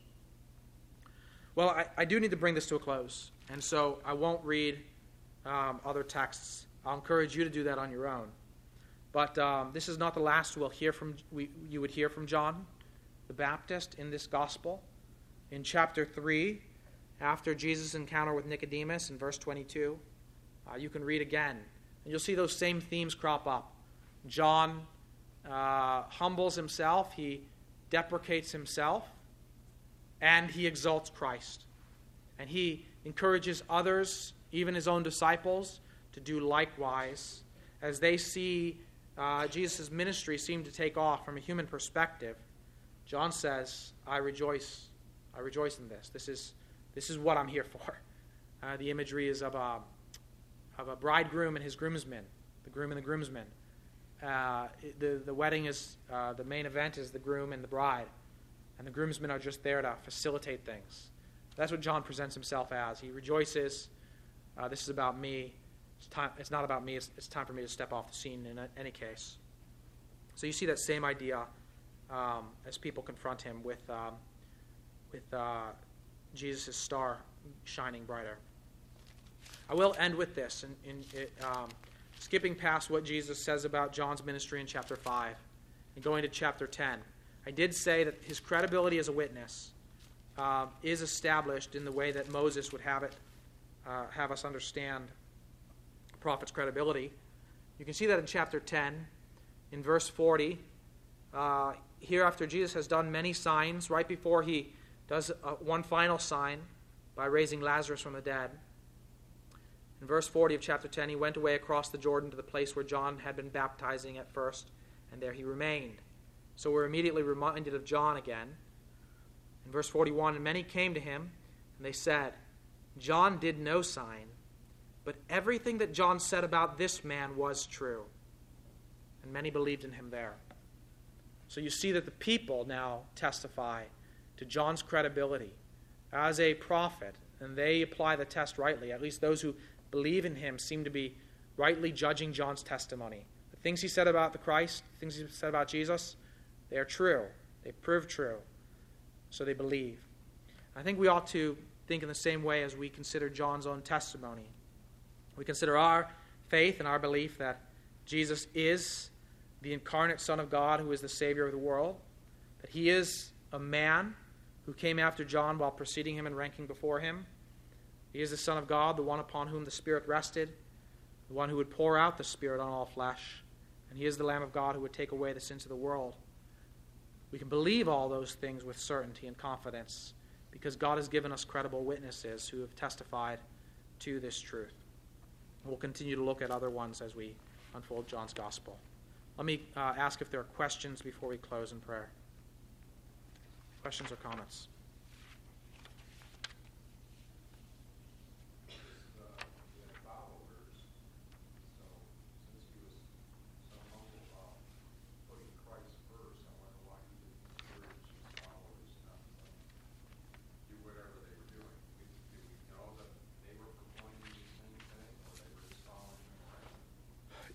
Well, I, I do need to bring this to a close, and so I won't read um, other texts. I'll encourage you to do that on your own. But um, this is not the last we'll hear from. We, you would hear from John the Baptist in this gospel. In chapter three, after Jesus' encounter with Nicodemus in verse twenty-two, uh, you can read again, and you'll see those same themes crop up. John uh, humbles himself. He deprecates himself, and he exalts Christ. And he encourages others, even his own disciples, to do likewise as they see uh, Jesus' ministry seem to take off from a human perspective. John says, I rejoice. I rejoice in this. This is this is what I'm here for. Uh, the imagery is of a, of a bridegroom and his groomsmen, the groom and the groomsmen. Uh, the, the wedding is, uh, the main event is the groom and the bride. And the groomsmen are just there to facilitate things. That's what John presents himself as. He rejoices. Uh, this is about me. It's time, it's not about me. It's, it's time for me to step off the scene in any case. So you see that same idea um, as people confront him with um, with uh, Jesus' star shining brighter. I will end with this, and in, in, it, um, skipping past what Jesus says about John's ministry in chapter five and going to chapter ten. I did say that his credibility as a witness uh, is established in the way that Moses would have it, uh, have us understand a prophet's credibility. You can see that in chapter ten, in verse forty. Uh, here, after Jesus has done many signs, right before he does uh, one final sign by raising Lazarus from the dead. In verse forty of chapter ten, he went away across the Jordan to the place where John had been baptizing at first, and there he remained. So we're immediately reminded of John again. In verse forty-one, and many came to him, and they said, John did no sign, but everything that John said about this man was true. And many believed in him there. So you see that the people now testify to John's credibility as a prophet, and they apply the test rightly. At least those who believe in him seem to be rightly judging John's testimony. The things he said about the Christ, the things he said about Jesus, they are true. They prove true. So they believe. I think we ought to think in the same way as we consider John's own testimony. We consider our faith and our belief that Jesus is the incarnate Son of God who is the Savior of the world, that he is a man who came after John while preceding him and ranking before him. He is the Son of God, the one upon whom the Spirit rested, the one who would pour out the Spirit on all flesh, and he is the Lamb of God who would take away the sins of the world. We can believe all those things with certainty and confidence because God has given us credible witnesses who have testified to this truth. We'll continue to look at other ones as we unfold John's gospel. Let me uh, ask if there are questions before we close in prayer. Questions or comments?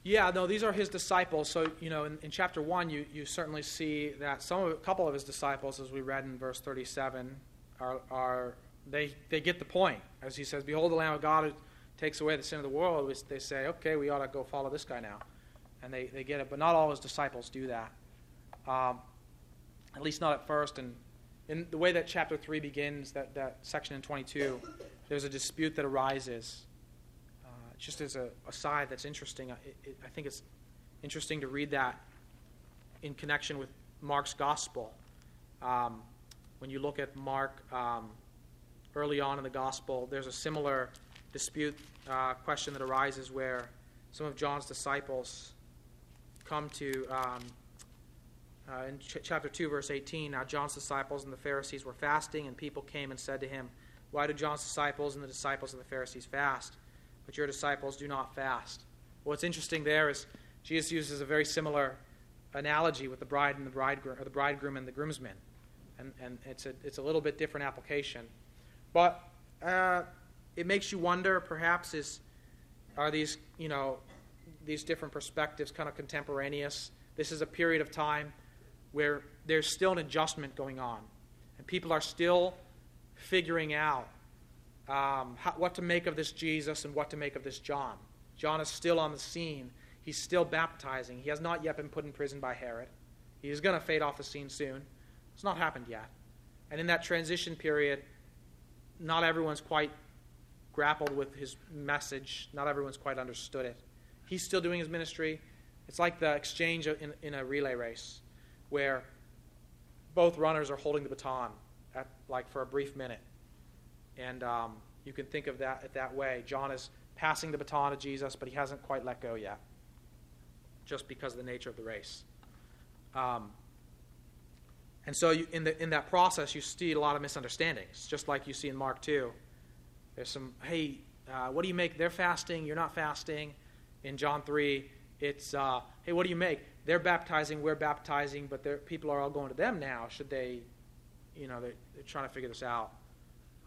Yeah, no, these are his disciples. So, you know, in, in chapter one, you, you certainly see that some of, a couple of his disciples, as we read in verse thirty-seven, are, are they they get the point. As he says, behold the Lamb of God who takes away the sin of the world, they say, okay, we ought to go follow this guy now. And they, they get it. But not all his disciples do that, um, at least not at first. And in the way that chapter three begins, that, that section in twenty-two, there's a dispute that arises. Just as a aside that's interesting, I, it, I think it's interesting to read that in connection with Mark's gospel. Um, when you look at Mark um, early on in the gospel, there's a similar dispute uh, question that arises where some of John's disciples come to, um, uh, in ch- chapter two, verse eighteen, now John's disciples and the Pharisees were fasting, and people came and said to him, why do John's disciples and the disciples of the Pharisees fast? But your disciples do not fast. What's interesting there is Jesus uses a very similar analogy with the bride and the bridegroom, or the bridegroom and the groomsmen, and and it's a it's a little bit different application, but uh, it makes you wonder. Perhaps is are these you know these different perspectives kind of contemporaneous? This is a period of time where there's still an adjustment going on, and people are still figuring out Um, how, what to make of this Jesus and what to make of this John. John is still on the scene. He's still baptizing. He has not yet been put in prison by Herod. He is going to fade off the scene soon. It's not happened yet. And in that transition period, not everyone's quite grappled with his message. Not everyone's quite understood it. He's still doing his ministry. It's like the exchange in, in a relay race where both runners are holding the baton at, like for a brief minute. And um, you can think of that it that way. John is passing the baton to Jesus, but he hasn't quite let go yet, just because of the nature of the race. Um, and so, you, in the in that process, you see a lot of misunderstandings, just like you see in Mark two. There's some, hey, uh, what do you make? They're fasting. You're not fasting. In John three, it's, uh, hey, what do you make? They're baptizing. We're baptizing, but their people are all going to them now. Should they, you know, they're, they're trying to figure this out.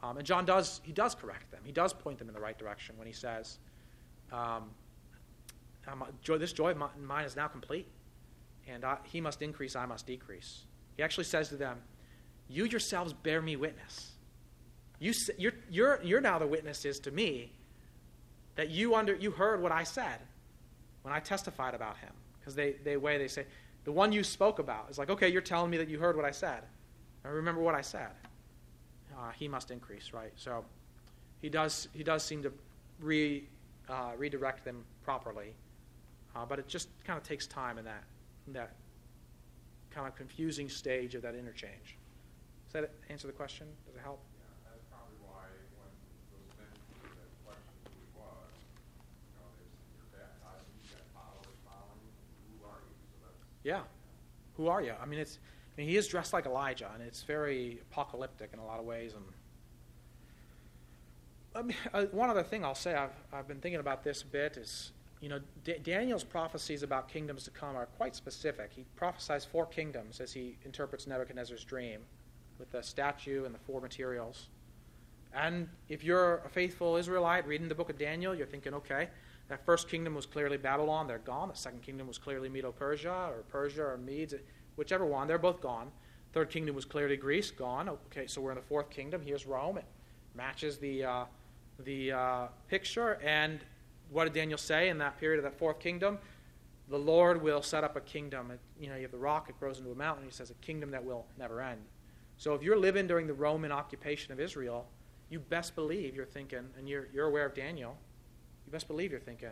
Um, and John does, he does correct them. He does point them in the right direction when he says, Um, I'm, joy, this joy of mine is now complete, and I, he must increase, I must decrease. He actually says to them, you yourselves bear me witness. You, you're, you're, you're now the witnesses to me that you under you heard what I said when I testified about him. Because they, they weigh, they say, the one you spoke about is like, okay, you're telling me that you heard what I said. I remember what I said. Uh, he must increase, right? So he does he does seem to re uh, redirect them properly, uh, but it just kind of takes time in that in that kind of confusing stage of that interchange. Does that answer the question? Does it help? Yeah. Who are you? I mean, it's. I mean, he is dressed like Elijah, and it's very apocalyptic in a lot of ways. And I mean, uh, one other thing I'll say, I've I've been thinking about this a bit, is, you know, D- Daniel's prophecies about kingdoms to come are quite specific. He prophesies four kingdoms as he interprets Nebuchadnezzar's dream with the statue and the four materials. And if you're a faithful Israelite reading the book of Daniel, you're thinking, okay, that first kingdom was clearly Babylon. They're gone. The second kingdom was clearly Medo-Persia or Persia or Medes, whichever one. They're both gone. Third kingdom was clearly Greece. Gone. Okay, so we're in the fourth kingdom. Here's Rome. It matches the uh, the uh, picture. And what did Daniel say in that period of that fourth kingdom? The Lord will set up a kingdom. It, you know, you have the rock. It grows into a mountain. He says a kingdom that will never end. So if you're living during the Roman occupation of Israel, you best believe you're thinking, and you're you're aware of Daniel, you best believe you're thinking,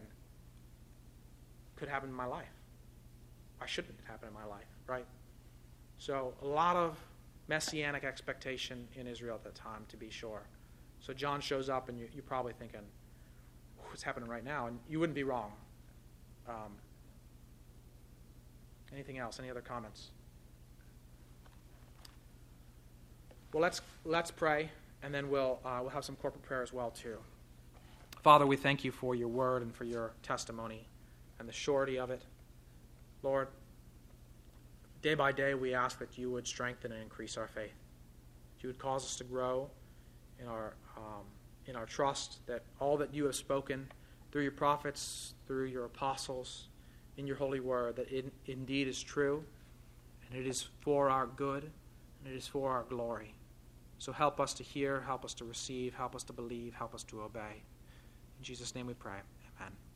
could happen in my life. Why shouldn't it happen in my life, right? So a lot of messianic expectation in Israel at that time, to be sure. So John shows up, and you, you're probably thinking, what's happening right now? And you wouldn't be wrong. Um, anything else? Any other comments? Well, let's let's pray, and then we'll uh, we'll have some corporate prayer as well too. Father, we thank you for your word and for your testimony and the surety of it. Lord, day by day we ask that you would strengthen and increase our faith, that you would cause us to grow in our um, in our trust that all that you have spoken through your prophets, through your apostles, in your holy word, that it indeed is true, and it is for our good, and it is for our glory. So help us to hear, help us to receive, help us to believe, help us to obey. In Jesus' name we pray. Amen.